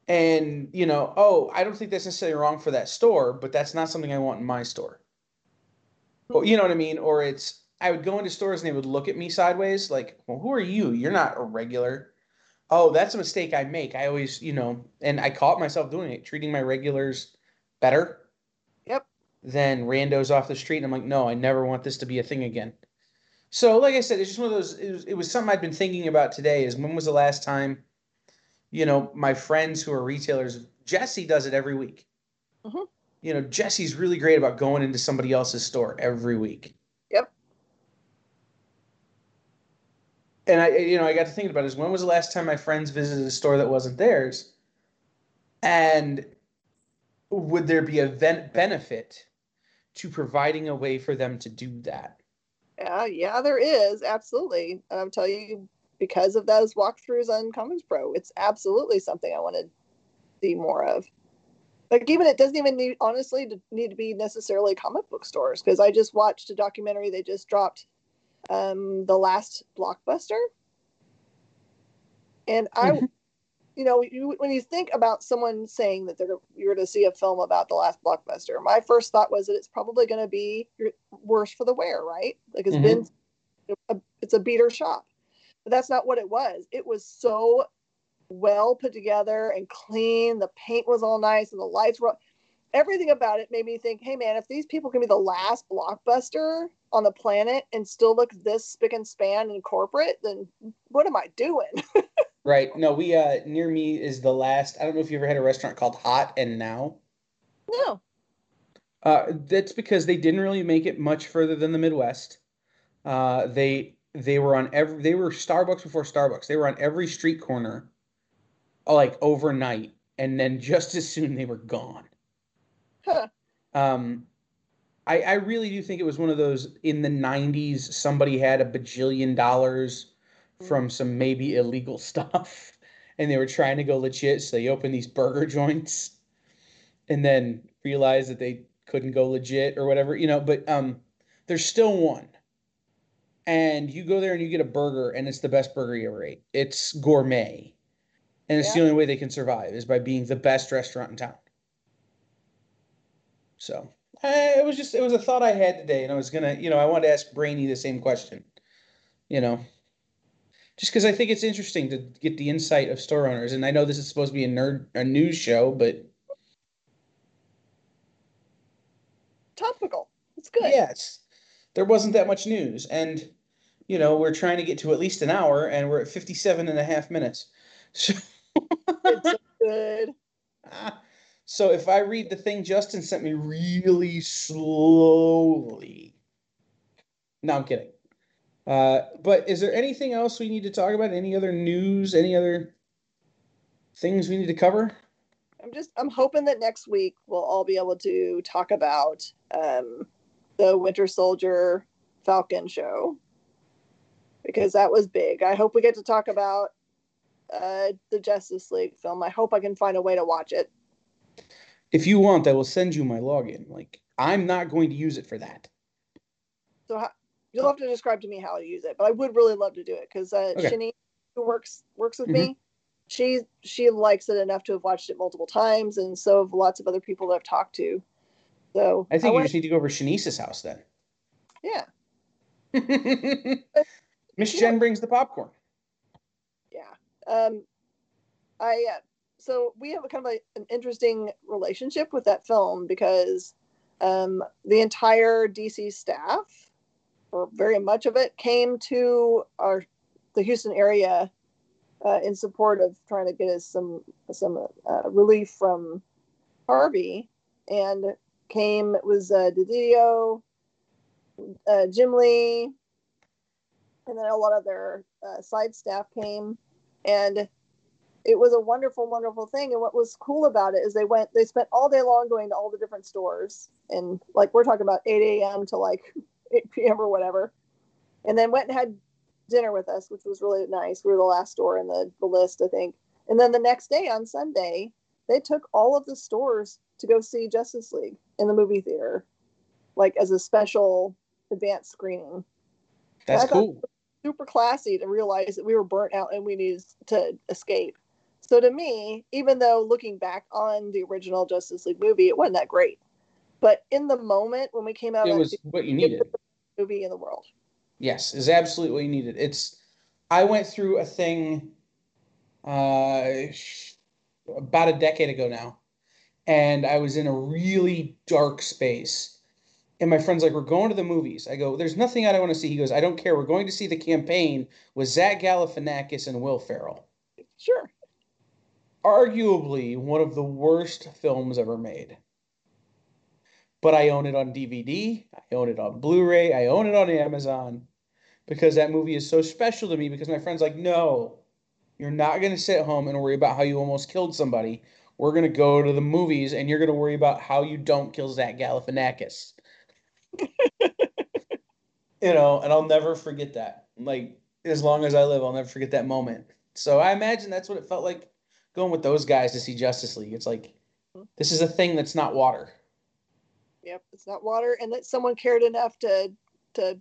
And, you know, oh, I don't think that's necessarily wrong for that store, but that's not something I want in my store. Mm-hmm. Well, you know what I mean? Or it's, I would go into stores and they would look at me sideways like, well, who are you? You're not a regular. Oh, that's a mistake I make. I always, you know, and I caught myself doing it, treating my regulars better. Then randos off the street, and I'm like, no, I never want this to be a thing again. So, like I said, it's just one of those, it was something I'd been thinking about today, is when was the last time, you know, my friends who are retailers, Jesse does it every week. Mm-hmm. You know, Jesse's really great about going into somebody else's store every week. Yep. And I got to thinking about it, is when was the last time my friends visited a store that wasn't theirs? And would there be a benefit to providing a way for them to do that? Yeah, there is, absolutely. And I'm telling you, because of those walkthroughs on Comics Pro, it's absolutely something I want to see more of. Like, even it doesn't even need, honestly, to need to be necessarily comic book stores, because I just watched a documentary they just dropped, The Last Blockbuster. And I... You know, when you think about someone saying that you're going to see a film about The Last Blockbuster, my first thought was that it's probably going to be worse for the wear, right? Like, it's mm-hmm. been, it's a beater shop. But that's not what it was. It was so well put together and clean. The paint was all nice and the lights were, everything about it made me think, hey man, if these people can be the last Blockbuster on the planet and still look this spick and span and corporate, then what am I doing? Right. No, we near me is the last. I don't know if you ever had a restaurant called Hot and Now. No. That's because they didn't really make it much further than the Midwest. They were on every. They were Starbucks before Starbucks. They were on every street corner, like overnight, and then just as soon they were gone. Huh. I really do think it was one of those in the '90s. Somebody had a bajillion dollars from some maybe illegal stuff, and they were trying to go legit, so they opened these burger joints and then realized that they couldn't go legit or whatever, you know. But there's still one, and you go there and you get a burger, and it's the best burger you ever ate. It's gourmet, and it's the only way they can survive is by being the best restaurant in town. So it was a thought I had today, and I was gonna, you know, I wanted to ask Brainy the same question, you know. Just because I think it's interesting to get the insight of store owners, and I know this is supposed to be a news show, but topical. It's good. Yes, there wasn't that much news, and you know, we're trying to get to at least an hour, and we're at 57 and a half minutes. So it's so good. So if I read the thing Justin sent me really slowly. No, I'm kidding. But is there anything else we need to talk about? Any other news? Any other things we need to cover? I'm hoping that next week we'll all be able to talk about the Winter Soldier Falcon show, because that was big. I hope we get to talk about the Justice League film. I hope I can find a way to watch it. If you want, I will send you my login. Like, I'm not going to use it for that. So you'll have to describe to me how to use it, but I would really love to do it, because okay. Shani, who works with me, she likes it enough to have watched it multiple times, and so have lots of other people that I've talked to. So I think you just need to go over to Shanice's house then. Yeah. Miss Jen brings the popcorn. Yeah. So we have a kind of an interesting relationship with that film, because the entire DC staff, or very much of it, came to the Houston area in support of trying to get us some relief from Harvey, and came. It was Didio, Jim Lee, and then a lot of their side staff came, and it was a wonderful, wonderful thing. And what was cool about it is they spent all day long going to all the different stores, and like we're talking about 8 a.m. to like 8 p.m. or whatever, and then went and had dinner with us, which was really nice. We were the last store in the list, I think. And then the next day on Sunday, they took all of the stores to go see Justice League in the movie theater, like as a special advanced screening. That's cool. Super classy to realize that we were burnt out and we needed to escape. So to me, even though looking back on the original Justice League movie, it wasn't that great. But in the moment when we came out, it was what you needed. It was the best movie in the world. Yes, is absolutely what you needed. I went through a thing about a decade ago now, and I was in a really dark space. And my friend's like, we're going to the movies. I go, there's nothing I don't want to see. He goes, I don't care. We're going to see The Campaign with Zach Galifianakis and Will Ferrell. Sure. Arguably one of the worst films ever made. But I own it on DVD. I own it on Blu-ray. I own it on Amazon, because that movie is so special to me, because my friend's like, no, you're not going to sit home and worry about how you almost killed somebody. We're going to go to the movies, and you're going to worry about how you don't kill Zach Galifianakis. You know, and I'll never forget that. Like, as long as I live, I'll never forget that moment. So I imagine that's what it felt like going with those guys to see Justice League. It's like, this is a thing that's not water. Yep, it's not water, and that someone cared enough to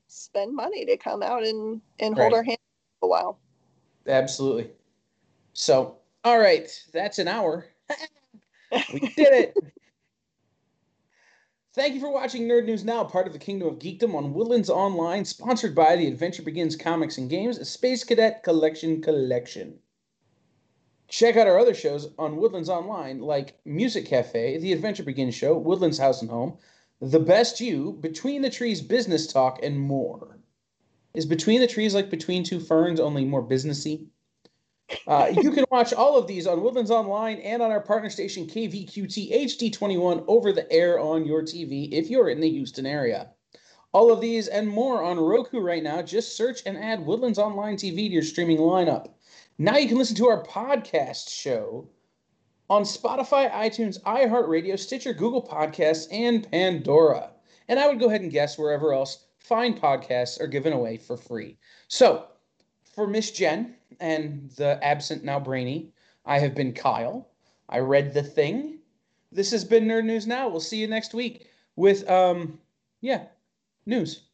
spend money to come out and hold our hand for a while. Absolutely. So, all right, that's an hour. We did it. Thank you for watching Nerd News Now, part of the Kingdom of Geekdom on Woodlands Online, sponsored by The Adventure Begins Comics and Games, a Space Cadet Collection. Check out our other shows on Woodlands Online, like Music Cafe, The Adventure Begins Show, Woodlands House and Home, The Best You, Between the Trees Business Talk, and more. Is Between the Trees like Between Two Ferns, only more businessy? You can watch all of these on Woodlands Online and on our partner station KVQT HD21 over the air on your TV if you're in the Houston area. All of these and more on Roku right now. Just search and add Woodlands Online TV to your streaming lineup. Now you can listen to our podcast show on Spotify, iTunes, iHeartRadio, Stitcher, Google Podcasts, and Pandora. And I would go ahead and guess wherever else fine podcasts are given away for free. So, for Miss Jen and the absent now Brainy, I have been Kyle. I read the thing. This has been Nerd News Now. We'll see you next week with, news.